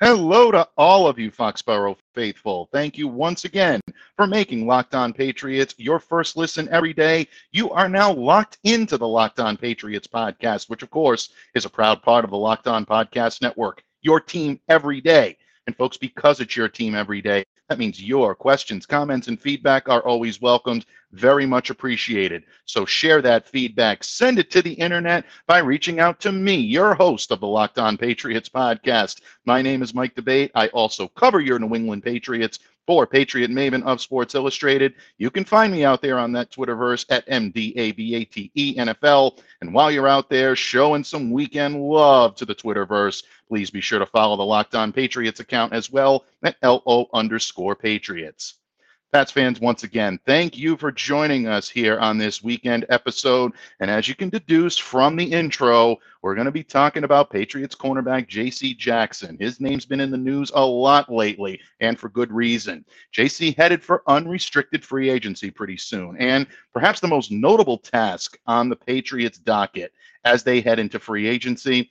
Hello to all of you Foxborough faithful. Thank you once again for making Locked On Patriots your first listen every day. You are now locked into the Locked On Patriots podcast, which of course is a proud part of the Locked On Podcast Network, your team every day. And folks, because it's your team every day, that means your questions, comments, and feedback are always welcomed, very much appreciated. So share that feedback, send it to the internet by reaching out to me, your host of the Locked On Patriots podcast. My name is Mike DeBate. I also cover your New England Patriots for Patriot Maven of Sports Illustrated. You can find me out there on that Twitterverse at MDABATENFL. And while you're out there showing some weekend love to the Twitterverse, please be sure to follow the Locked On Patriots account as well at LO_Patriots. Pats fans, once again, thank you for joining us here on this weekend episode. And as you can deduce from the intro, we're going to be talking about Patriots cornerback J.C. Jackson. His name's been in the news a lot lately, and for good reason. J.C. headed for unrestricted free agency pretty soon, and perhaps the most notable task on the Patriots docket as they head into free agency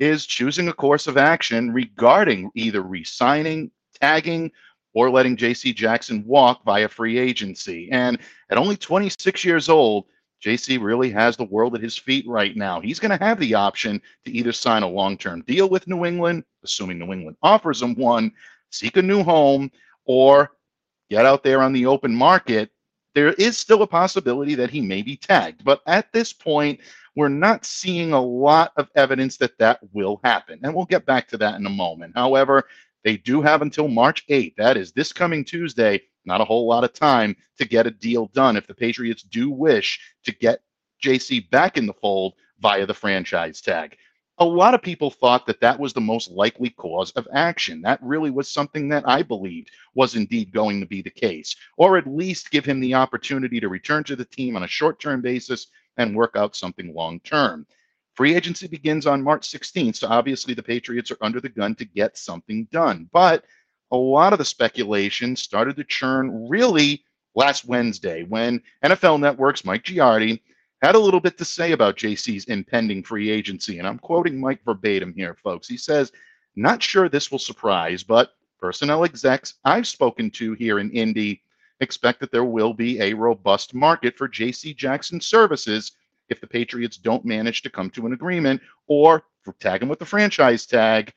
is choosing a course of action regarding either re-signing, tagging, or letting J.C. Jackson walk via free agency. And at only 26 years old, J.C. really has the world at his feet right now. He's going to have the option to either sign a long-term deal with New England, assuming New England offers him one, seek a new home, or get out there on the open market. There is still a possibility that he may be tagged. But at this point, we're not seeing a lot of evidence that that will happen. And we'll get back to that in a moment. However, they do have until March 8th, that is this coming Tuesday, not a whole lot of time to get a deal done if the Patriots do wish to get J.C. back in the fold via the franchise tag. A lot of people thought that that was the most likely course of action. That really was something that I believed was indeed going to be the case, or at least give him the opportunity to return to the team on a short-term basis and work out something long-term. Free agency begins on March 16th, so obviously the Patriots are under the gun to get something done. But a lot of the speculation started to churn really last Wednesday when NFL Network's Mike Giardi had a little bit to say about J.C.'s impending free agency. And I'm quoting Mike verbatim here, folks. He says, "Not sure this will surprise, but personnel execs I've spoken to here in Indy expect that there will be a robust market for J.C. Jackson's services if the Patriots don't manage to come to an agreement or tag him with the franchise tag."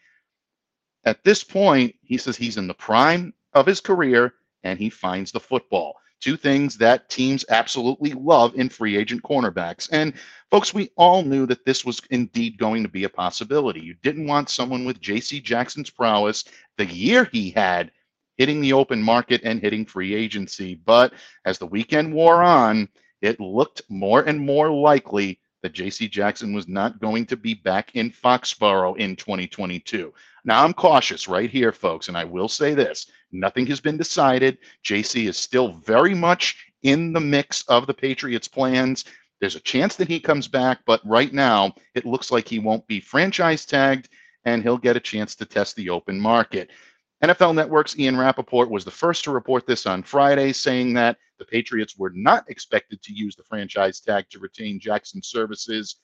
At this point, he says he's in the prime of his career and he finds the football. Two things that teams absolutely love in free agent cornerbacks. And folks, we all knew that this was indeed going to be a possibility. You didn't want someone with J.C. Jackson's prowess, the year he had, hitting the open market and hitting free agency. But as the weekend wore on, it looked more and more likely that J.C. Jackson was not going to be back in Foxborough in 2022. Now, I'm cautious right here, folks, and I will say this. Nothing has been decided. J.C. is still very much in the mix of the Patriots' plans. There's a chance that he comes back, but right now it looks like he won't be franchise tagged, and he'll get a chance to test the open market. NFL Network's Ian Rappaport was the first to report this on Friday, saying that the Patriots were not expected to use the franchise tag to retain Jackson's services.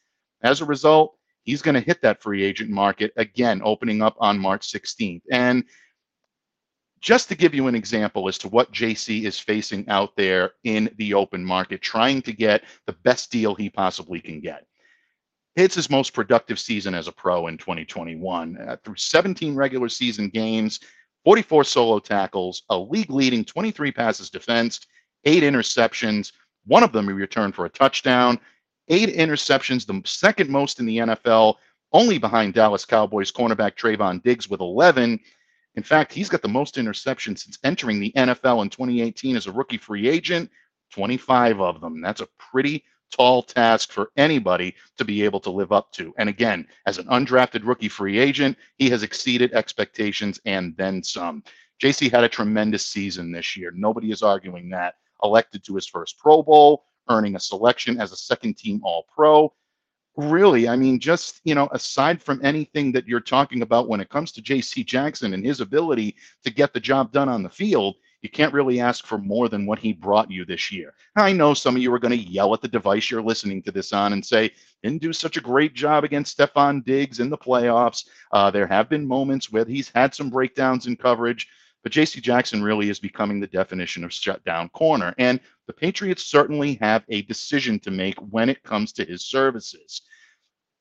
As a result, he's going to hit that free agent market again, opening up on March 16th. And just to give you an example as to what J.C. is facing out there in the open market, trying to get the best deal he possibly can get. It's his most productive season as a pro in 2021. Through 17 regular season games, 44 solo tackles, a league-leading 23 passes defensed, 8 interceptions. One of them he returned for a touchdown. 8 interceptions, the second most in the NFL, only behind Dallas Cowboys cornerback Trayvon Diggs with 11. In fact, he's got the most interceptions since entering the NFL in 2018 as a rookie free agent, 25 of them. That's a pretty tall task for anybody to be able to live up to. And again, as an undrafted rookie free agent, he has exceeded expectations and then some. J.C. had a tremendous season this year. Nobody is arguing that. Elected to his first Pro Bowl, earning a selection as a second-team All-Pro. Really, I mean, just, you know, aside from anything that you're talking about when it comes to J.C. Jackson and his ability to get the job done on the field, you can't really ask for more than what he brought you this year. I know some of you are going to yell at the device you're listening to this on and say, didn't do such a great job against Stephon Diggs in the playoffs. There have been moments where he's had some breakdowns in coverage, but J.C. Jackson really is becoming the definition of shutdown corner. And the Patriots certainly have a decision to make when it comes to his services.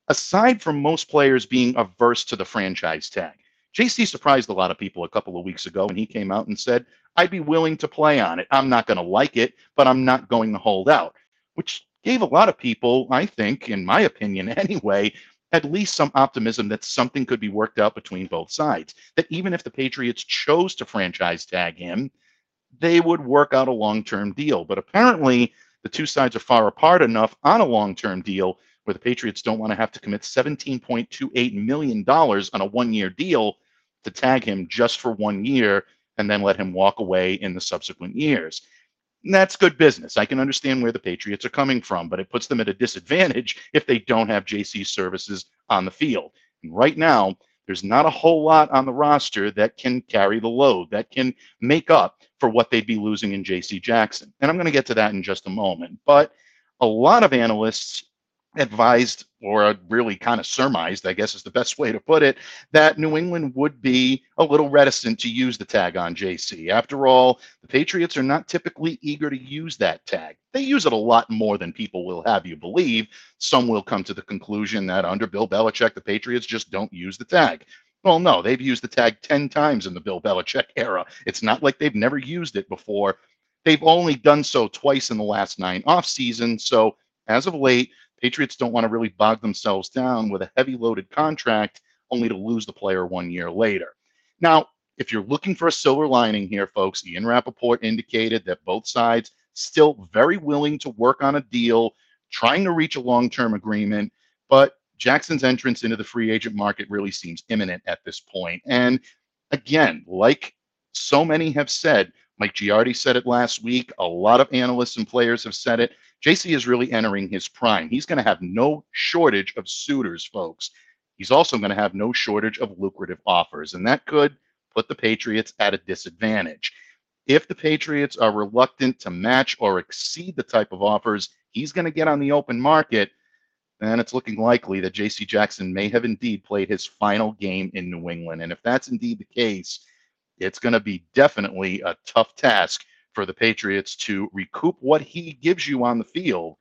Aside from most players being averse to the franchise tag, J.C. surprised a lot of people a couple of weeks ago when he came out and said, I'd be willing to play on it. I'm not going to like it, but I'm not going to hold out, which gave a lot of people, I think, in my opinion anyway, at least some optimism that something could be worked out between both sides, that even if the Patriots chose to franchise tag him, they would work out a long-term deal. But apparently the two sides are far apart enough on a long-term deal where the Patriots don't want to have to commit $17.28 million on a one-year deal to tag him just for 1 year and then let him walk away in the subsequent years. And that's good business. I can understand where the Patriots are coming from, but it puts them at a disadvantage if they don't have JC's services on the field. And right now, there's not a whole lot on the roster that can carry the load, that can make up for what they'd be losing in J.C. Jackson. And I'm going to get to that in just a moment. But a lot of analysts advised, or really kind of surmised, I guess is the best way to put it, that New England would be a little reticent to use the tag on JC. After all, the Patriots are not typically eager to use that tag. They use it a lot more than people will have you believe. Some will come to the conclusion that under Bill Belichick, the Patriots just don't use the tag. Well, no, they've used the tag 10 times in the Bill Belichick era. It's not like they've never used it before. They've only done so twice in the last 9 off seasons. So as of late, Patriots don't want to really bog themselves down with a heavy loaded contract only to lose the player 1 year later. Now, if you're looking for a silver lining here, folks, Ian Rappaport indicated that both sides still very willing to work on a deal, trying to reach a long-term agreement, but Jackson's entrance into the free agent market really seems imminent at this point. And again, like so many have said, Mike Giardi said it last week, a lot of analysts and players have said it, JC is really entering his prime. He's going to have no shortage of suitors, folks. He's also going to have no shortage of lucrative offers, and that could put the Patriots at a disadvantage. If the Patriots are reluctant to match or exceed the type of offers he's going to get on the open market, then it's looking likely that JC Jackson may have indeed played his final game in New England. And if that's indeed the case, it's going to be definitely a tough task for the Patriots to recoup what he gives you on the field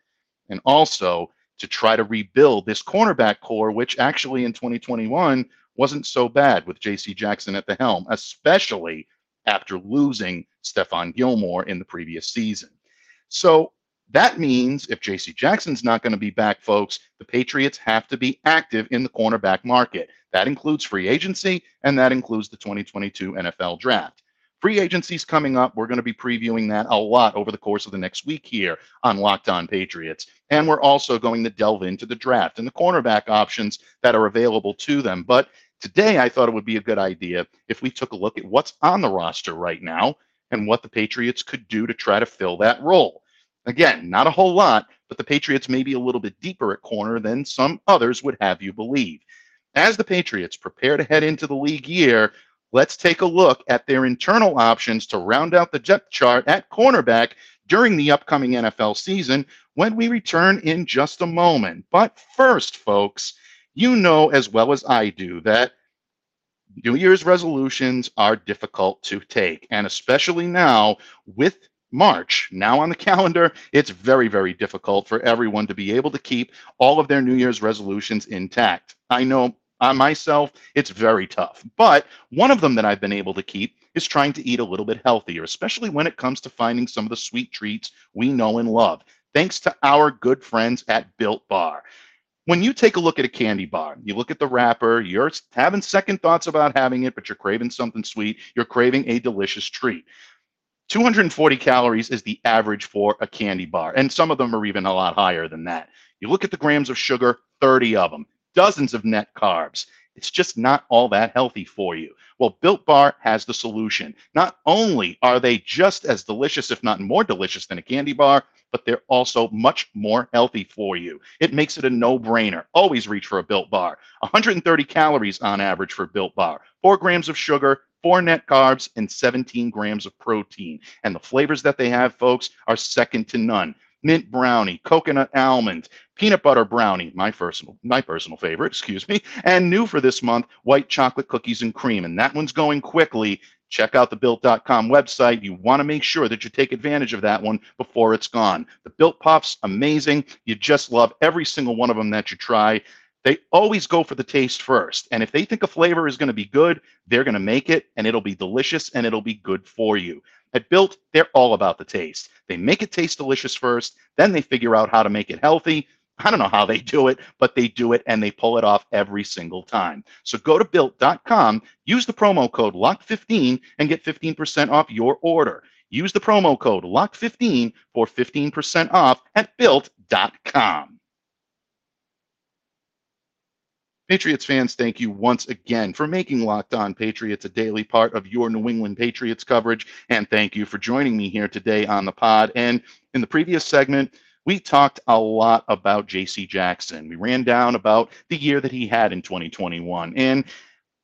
and also to try to rebuild this cornerback core, which actually in 2021 wasn't so bad with J.C. Jackson at the helm, especially after losing Stephon Gilmore in the previous season. So that means if J.C. Jackson's not going to be back, folks, the Patriots have to be active in the cornerback market. That includes free agency, and that includes the 2022 NFL Draft. Free agency's coming up. We're going to be previewing that a lot over the course of the next week here on Locked On Patriots. And we're also going to delve into the draft and the cornerback options that are available to them. But today, I thought it would be a good idea if we took a look at what's on the roster right now and what the Patriots could do to try to fill that role. Again, not a whole lot, but the Patriots may be a little bit deeper at corner than some others would have you believe. As the Patriots prepare to head into the league year, let's take a look at their internal options to round out the depth chart at cornerback during the upcoming NFL season when we return in just a moment. But first, folks, you know as well as I do that New Year's resolutions are difficult to take, and especially now with March now on the calendar, it's very, very difficult for everyone to be able to keep all of their New Year's resolutions intact. I know on myself, it's very tough, but one of them that I've been able to keep is trying to eat a little bit healthier, especially when it comes to finding some of the sweet treats we know and love, thanks to our good friends at Built Bar. When you take a look at a candy bar, you look at the wrapper, you're having second thoughts about having it, but you're craving something sweet, you're craving a delicious treat. 240 calories is the average for a candy bar, and some of them are even a lot higher than that. You look at the grams of sugar, 30 of them, dozens of net carbs. It's just not all that healthy for you. Well, Built Bar has the solution. Not only are they just as delicious, if not more delicious than a candy bar, but they're also much more healthy for you. It makes it a no-brainer. Always reach for a Built Bar. 130 calories on average for Built Bar. 4 grams of sugar, 4 net carbs, and 17 grams of protein. And the flavors that they have, folks, are second to none. Mint brownie, coconut almond, peanut butter brownie, my personal favorite, excuse me, and new for this month, white chocolate cookies and cream. And that one's going quickly. Check out the Built.com website. You want to make sure that you take advantage of that one before it's gone. The Built Puffs, amazing. You just love every single one of them that you try. They always go for the taste first. And if they think a flavor is going to be good, they're going to make it, and it'll be delicious, and it'll be good for you. At Built, they're all about the taste. They make it taste delicious first, then they figure out how to make it healthy. I don't know how they do it, but they do it, and they pull it off every single time. So go to Built.com, use the promo code LOCK15, and get 15% off your order. Use the promo code LOCK15 for 15% off at Built.com. Patriots fans, thank you once again for making Locked On Patriots a daily part of your New England Patriots coverage, and thank you for joining me here today on the pod. And in the previous segment, we talked a lot about J.C. Jackson. We ran down about the year that he had in 2021 and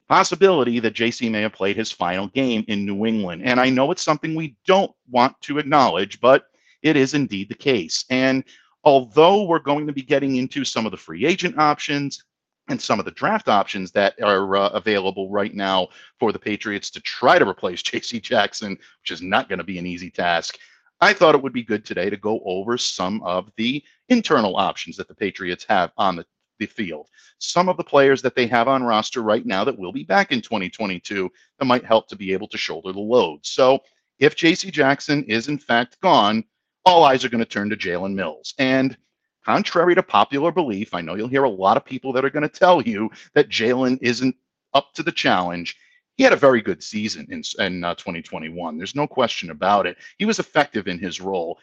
possibility that J.C. may have played his final game in New England. And I know it's something we don't want to acknowledge, but it is indeed the case. And although we're going to be getting into some of the free agent options and some of the draft options that are available right now for the Patriots to try to replace J.C. Jackson, which is not going to be an easy task, I thought it would be good today to go over some of the internal options that the Patriots have on the field. Some of the players that they have on roster right now that will be back in 2022 that might help to be able to shoulder the load. So if J.C. Jackson is in fact gone, all eyes are going to turn to Jalen Mills. And contrary to popular belief, I know you'll hear a lot of people that are going to tell you that Jalen isn't up to the challenge. He had a very good season in 2021. There's no question about it. He was effective in his role.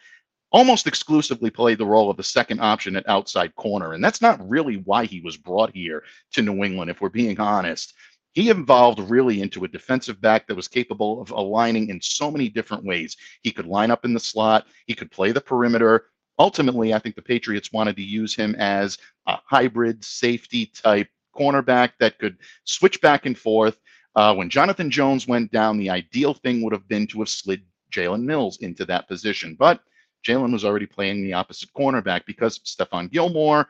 Almost exclusively played the role of the second option at outside corner, and that's not really why he was brought here to New England, if we're being honest. He evolved really into a defensive back that was capable of aligning in so many different ways. He could line up in the slot. He could play the perimeter. Ultimately, I think the Patriots wanted to use him as a hybrid safety type cornerback that could switch back and forth. When Jonathan Jones went down, the ideal thing would have been to have slid Jalen Mills into that position. But Jalen was already playing the opposite cornerback because Stephon Gilmore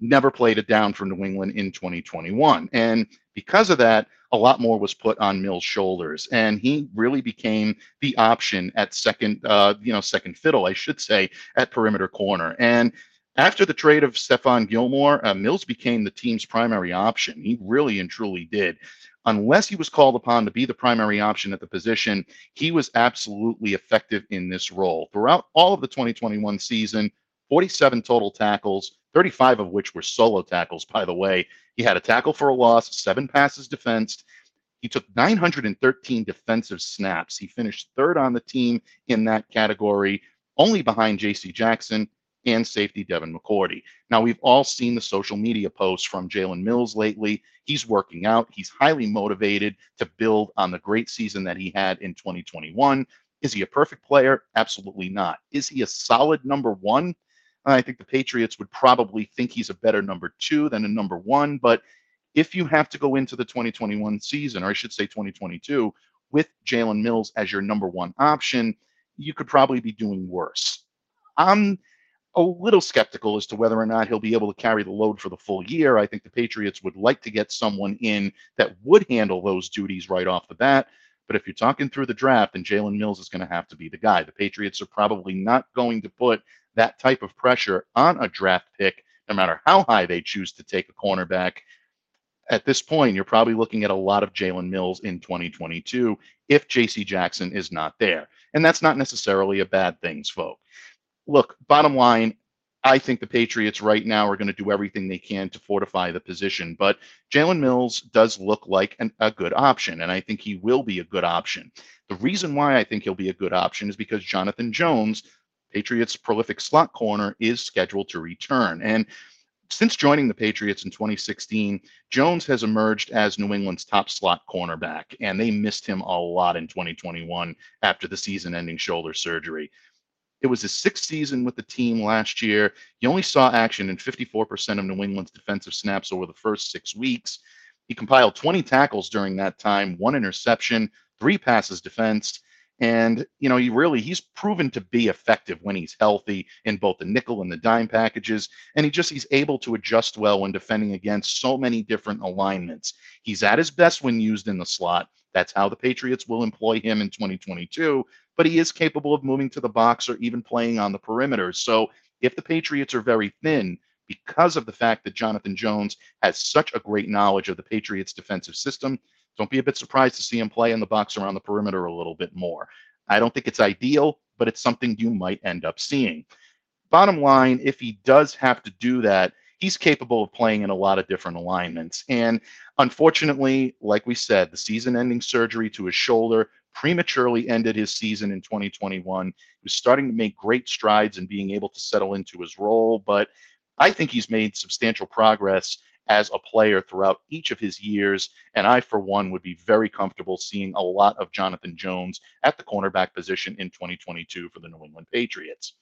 never played it down for New England in 2021. And because of that, a lot more was put on Mills' shoulders, and he really became the option at second fiddle, I should say, at perimeter corner. And after the trade of Stephon Gilmore, Mills became the team's primary option. He really and truly did. Unless he was called upon to be the primary option at the position, he was absolutely effective in this role. Throughout all of the 2021 season, 47 total tackles, 35 of which were solo tackles, by the way. He had a tackle for a loss, 7 passes defensed. He took 913 defensive snaps. He finished third on the team in that category, only behind J.C. Jackson and safety Devin McCourty. Now, we've all seen the social media posts from Jalen Mills lately. He's working out. He's highly motivated to build on the great season that he had in 2021. Is he a perfect player? Absolutely not. Is he a solid number one? I think the Patriots would probably think he's a better number two than a number one. But if you have to go into the 2021 season, or I should say 2022, with Jalen Mills as your number one option, you could probably be doing worse. I'm a little skeptical as to whether or not he'll be able to carry the load for the full year. I think the Patriots would like to get someone in that would handle those duties right off the bat. But if you're talking through the draft, then Jalen Mills is going to have to be the guy. The Patriots are probably not going to put that type of pressure on a draft pick, no matter how high they choose to take a cornerback. At this point, you're probably looking at a lot of Jalen Mills in 2022 if J.C. Jackson is not there. And that's not necessarily a bad thing, folks. Look, bottom line, I think the Patriots right now are going to do everything they can to fortify the position, but Jalen Mills does look like a good option, and I think he will be a good option. The reason why I think he'll be a good option is because Jonathan Jones, Patriots' prolific slot corner, is scheduled to return. And since joining the Patriots in 2016, Jones has emerged as New England's top slot cornerback, and they missed him a lot in 2021 after the season-ending shoulder surgery. It was his sixth season with the team last year. He only saw action in 54% of New England's defensive snaps over the first 6 weeks. He compiled 20 tackles during that time, 1 interception, 3 passes defensed. And, you know, he's proven to be effective when he's healthy in both the nickel and the dime packages. And he's able to adjust well when defending against so many different alignments. He's at his best when used in the slot. That's how the Patriots will employ him in 2022. But he is capable of moving to the box or even playing on the perimeter. So if the Patriots are very thin, because of the fact that Jonathan Jones has such a great knowledge of the Patriots' defensive system, don't be a bit surprised to see him play in the box around the perimeter a little bit more. I don't think it's ideal, but it's something you might end up seeing. Bottom line, if he does have to do that, he's capable of playing in a lot of different alignments. And unfortunately, like we said, the season-ending surgery to his shoulder prematurely ended his season in 2021. He was starting to make great strides in being able to settle into his role, but I think he's made substantial progress as a player throughout each of his years, and I, for one, would be very comfortable seeing a lot of Jonathan Jones at the cornerback position in 2022 for the New England Patriots.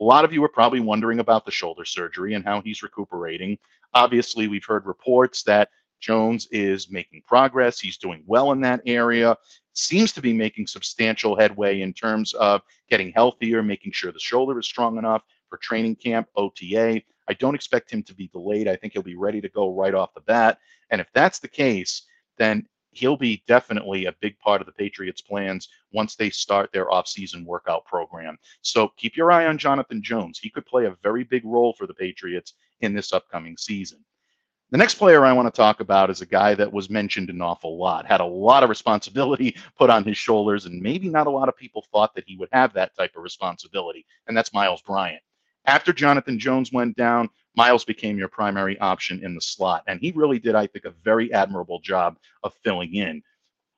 A lot of you are probably wondering about the shoulder surgery and how he's recuperating. Obviously, we've heard reports that Jones is making progress. He's doing well in that area, seems to be making substantial headway in terms of getting healthier, making sure the shoulder is strong enough for training camp, OTA. I don't expect him to be delayed. I think he'll be ready to go right off the bat. And if that's the case, then he'll be definitely a big part of the Patriots' plans once they start their offseason workout program. So keep your eye on Jonathan Jones. He could play a very big role for the Patriots in this upcoming season. The next player I want to talk about is a guy that was mentioned an awful lot, had a lot of responsibility put on his shoulders, and maybe not a lot of people thought that he would have that type of responsibility, and that's Myles Bryant. After Jonathan Jones went down, Myles became your primary option in the slot, and he really did, I think, a very admirable job of filling in.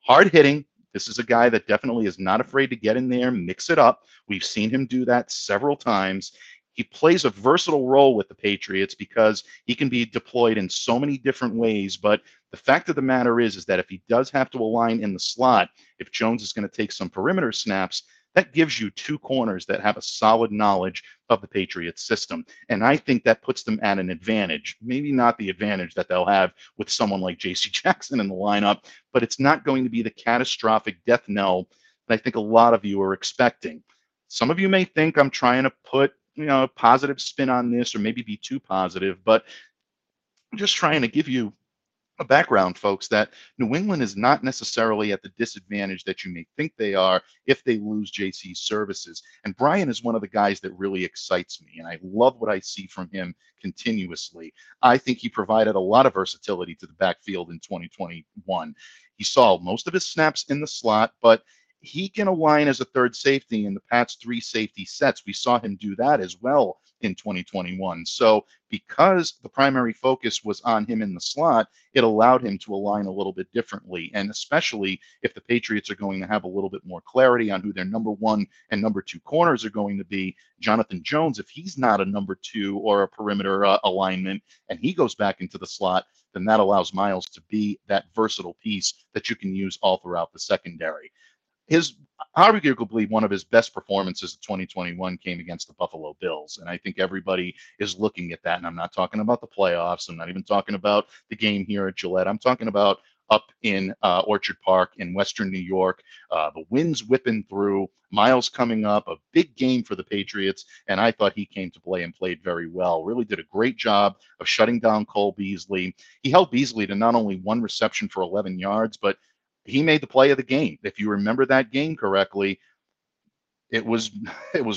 Hard-hitting. This is a guy that definitely is not afraid to get in there, mix it up. We've seen him do that several times. He plays a versatile role with the Patriots because he can be deployed in so many different ways, but the fact of the matter is that if he does have to align in the slot, if Jones is going to take some perimeter snaps, that gives you 2 corners that have a solid knowledge of the Patriots system. And I think that puts them at an advantage, maybe not the advantage that they'll have with someone like J.C. Jackson in the lineup, but it's not going to be the catastrophic death knell that I think a lot of you are expecting. Some of you may think I'm trying to put, a positive spin on this or maybe be too positive, but I'm just trying to give you a background, folks, that New England is not necessarily at the disadvantage that you may think they are if they lose JC's services. And Bryant is one of the guys that really excites me, and I love what I see from him continuously. I think he provided a lot of versatility to the backfield in 2021. He saw most of his snaps in the slot, but he can align as a third safety in the Pats 3 safety sets. We saw him do that as well in 2021. So because the primary focus was on him in the slot, it allowed him to align a little bit differently. And especially if the Patriots are going to have a little bit more clarity on who their number 1 and number 2 corners are going to be, Jonathan Jones, if he's not a number 2 or a perimeter alignment and he goes back into the slot, then that allows Myles to be that versatile piece that you can use all throughout the secondary. Arguably, one of his best performances of 2021 came against the Buffalo Bills, and I think everybody is looking at that, and I'm not talking about the playoffs. I'm not even talking about the game here at Gillette. I'm talking about up in Orchard Park in Western New York. The wind's whipping through, Myles coming up, a big game for the Patriots, and I thought he came to play and played very well. Really did a great job of shutting down Cole Beasley. He held Beasley to not only 1 reception for 11 yards, but he made the play of the game. If you remember that game correctly, it was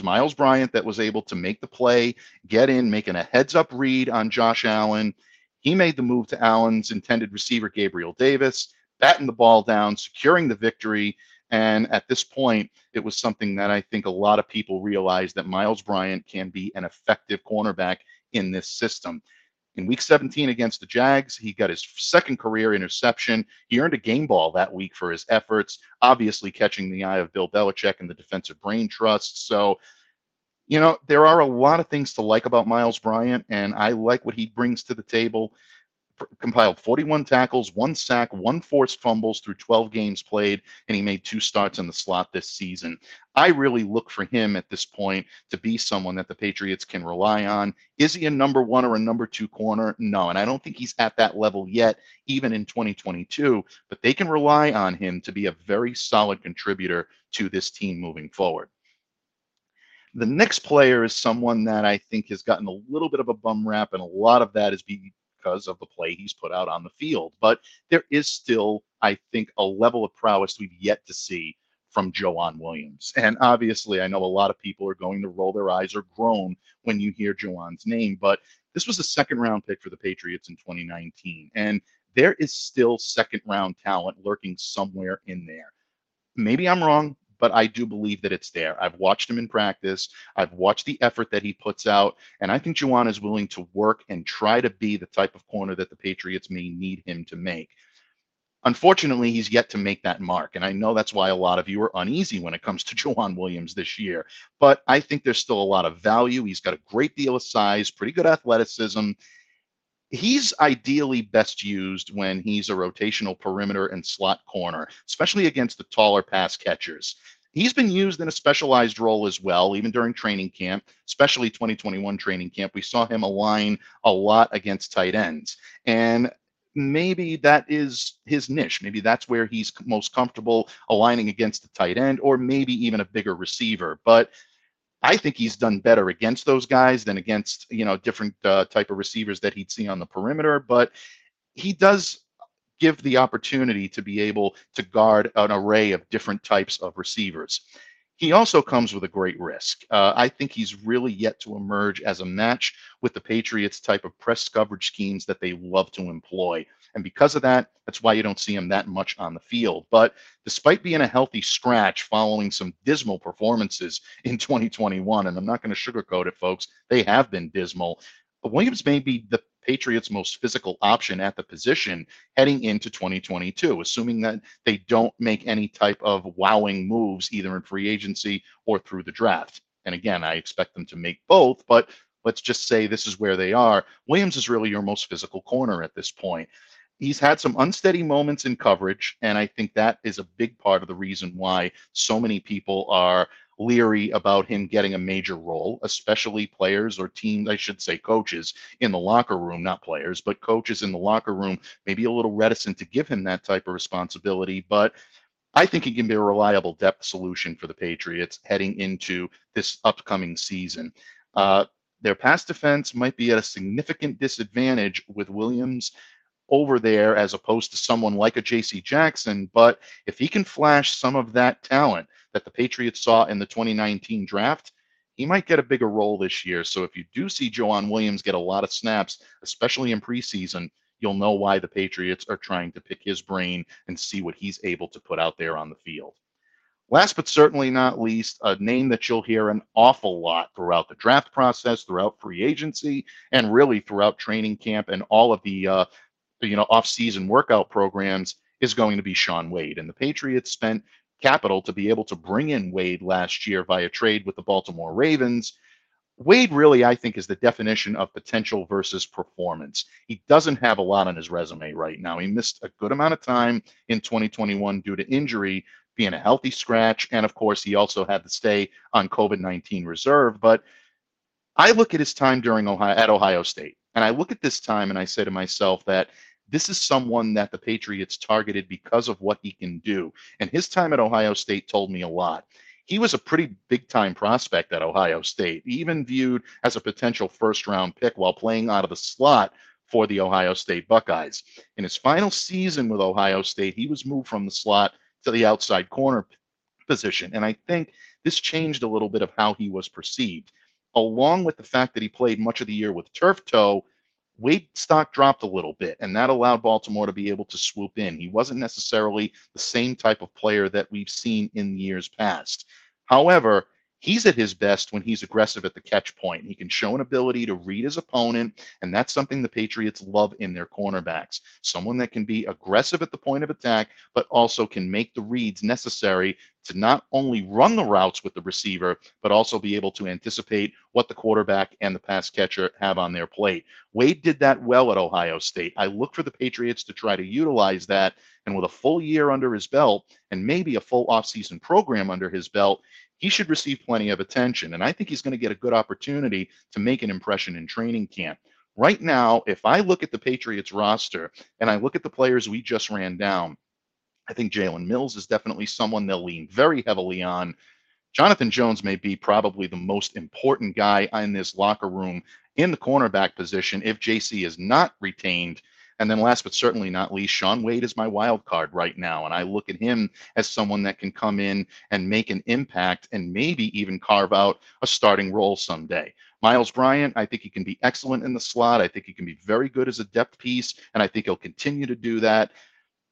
Myles Bryant that was able to make the play, get in, making a heads-up read on Josh Allen. He made the move to Allen's intended receiver, Gabriel Davis, batting the ball down, securing the victory. And at this point, it was something that I think a lot of people realized that Myles Bryant can be an effective cornerback in this system. In week 17 against the Jags, he got his 2nd career interception. He earned a game ball that week for his efforts, obviously catching the eye of Bill Belichick and the defensive brain trust. So, there are a lot of things to like about Myles Bryant, and I like what he brings to the table. compiled 41 tackles, 1 sack, 1 forced fumbles through 12 games played, and he made 2 starts in the slot this season. I really look for him at this point to be someone that the Patriots can rely on. Is he a number one or a number two corner? No, and I don't think he's at that level yet, even in 2022, but they can rely on him to be a very solid contributor to this team moving forward. The next player is someone that I think has gotten a little bit of a bum rap, and a lot of that is because of the play he's put out on the field. But there is still, I think, a level of prowess we've yet to see from Joanne Williams. And obviously, I know a lot of people are going to roll their eyes or groan when you hear Joanne's name, but this was a second-round pick for the Patriots in 2019, and there is still second-round talent lurking somewhere in there. Maybe I'm wrong, but I do believe that it's there. I've watched him in practice. I've watched the effort that he puts out, and I think Joanne is willing to work and try to be the type of corner that the Patriots may need him to make. Unfortunately, he's yet to make that mark, and I know that's why a lot of you are uneasy when it comes to Joanne Williams this year, but I think there's still a lot of value. He's got a great deal of size, pretty good athleticism. He's ideally best used when he's a rotational perimeter and slot corner, especially against the taller pass catchers. He's been used in a specialized role as well, even during training camp, especially 2021 training camp. We saw him align a lot against tight ends. And maybe that is his niche. Maybe that's where he's most comfortable, aligning against the tight end, or maybe even a bigger receiver. But I think he's done better against those guys than against, different type of receivers that he'd see on the perimeter. But he does give the opportunity to be able to guard an array of different types of receivers. He also comes with a great risk. I think he's really yet to emerge as a match with the Patriots type of press coverage schemes that they love to employ. And because of that, that's why you don't see him that much on the field. But despite being a healthy scratch following some dismal performances in 2021, and I'm not going to sugarcoat it, folks, they have been dismal, but Williams may be the Patriots' most physical option at the position heading into 2022, assuming that they don't make any type of wowing moves either in free agency or through the draft. And again, I expect them to make both, but let's just say this is where they are. Williams is really your most physical corner at this point. He's had some unsteady moments in coverage, and I think that is a big part of the reason why so many people are leery about him getting a major role, especially players or teams, I should say coaches in the locker room, not players, but coaches in the locker room, maybe a little reticent to give him that type of responsibility. But I think he can be a reliable depth solution for the Patriots heading into this upcoming season. Their pass defense might be at a significant disadvantage with Williams over there as opposed to someone like a J.C. Jackson, but if he can flash some of that talent that the Patriots saw in the 2019 draft, he might get a bigger role this year. So if you do see Joanne Williams get a lot of snaps, especially in preseason, you'll know why the Patriots are trying to pick his brain and see what he's able to put out there on the field. Last but certainly not least, a name that you'll hear an awful lot throughout the draft process, throughout free agency, and really throughout training camp and all of the off-season workout programs is going to be Shaun Wade. And the Patriots spent capital to be able to bring in Wade last year via trade with the Baltimore Ravens. Wade really, I think, is the definition of potential versus performance. He doesn't have a lot on his resume right now. He missed a good amount of time in 2021 due to injury, being a healthy scratch. And of course, he also had to stay on COVID-19 reserve. But I look at his time at Ohio State, and I look at this time and I say to myself that this is someone that the Patriots targeted because of what he can do. And his time at Ohio State told me a lot. He was a pretty big-time prospect at Ohio State, even viewed as a potential first-round pick while playing out of the slot for the Ohio State Buckeyes. In his final season with Ohio State, he was moved from the slot to the outside corner position. And I think this changed a little bit of how he was perceived. Along with the fact that he played much of the year with turf toe, Wade's stock dropped a little bit, and that allowed Baltimore to be able to swoop in. He wasn't necessarily the same type of player that we've seen in years past. However, He's at his best when he's aggressive at the catch point. He can show an ability to read his opponent, and that's something the Patriots love in their cornerbacks. Someone that can be aggressive at the point of attack, but also can make the reads necessary to not only run the routes with the receiver, but also be able to anticipate what the quarterback and the pass catcher have on their plate. Wade did that well at Ohio State. I look for the Patriots to try to utilize that, and with a full year under his belt and maybe a full offseason program under his belt, he should receive plenty of attention, and I think he's going to get a good opportunity to make an impression in training camp. Right now, if I look at the Patriots roster and I look at the players we just ran down, I think Jalen Mills is definitely someone they'll lean very heavily on. Jonathan Jones may be probably the most important guy in this locker room in the cornerback position if J.C. is not retained. And then last but certainly not least, Shaun Wade is my wild card right now. And I look at him as someone that can come in and make an impact and maybe even carve out a starting role someday. Myles Bryant, I think he can be excellent in the slot. I think he can be very good as a depth piece, and I think he'll continue to do that.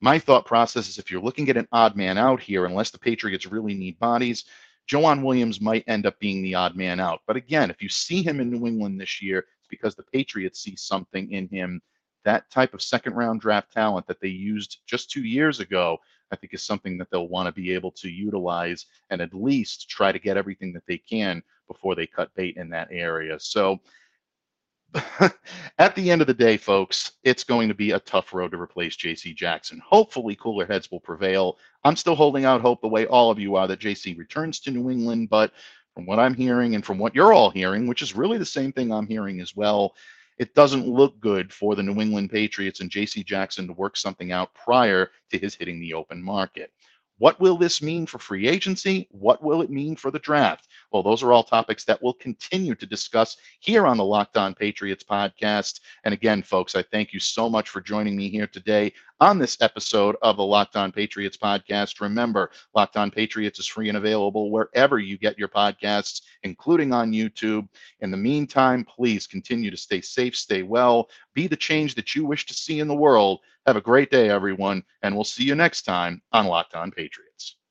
My thought process is if you're looking at an odd man out here, unless the Patriots really need bodies, Joanne Williams might end up being the odd man out. But again, if you see him in New England this year, it's because the Patriots see something in him. That type of second-round draft talent that they used just 2 years ago, I think, is something that they'll want to be able to utilize and at least try to get everything that they can before they cut bait in that area. So at the end of the day, folks, it's going to be a tough road to replace J.C. Jackson. Hopefully, cooler heads will prevail. I'm still holding out hope the way all of you are that J.C. returns to New England, but from what I'm hearing and from what you're all hearing, which is really the same thing I'm hearing as well, it doesn't look good for the New England Patriots and J.C. Jackson to work something out prior to his hitting the open market. What will this mean for free agency? What will it mean for the draft? Well, those are all topics that we'll continue to discuss here on the Locked On Patriots podcast. And again, folks, I thank you so much for joining me here today on this episode of the Locked On Patriots podcast. Remember, Locked On Patriots is free and available wherever you get your podcasts, including on YouTube. In the meantime, please continue to stay safe, stay well, be the change that you wish to see in the world. Have a great day, everyone, and we'll see you next time on Locked On Patriots.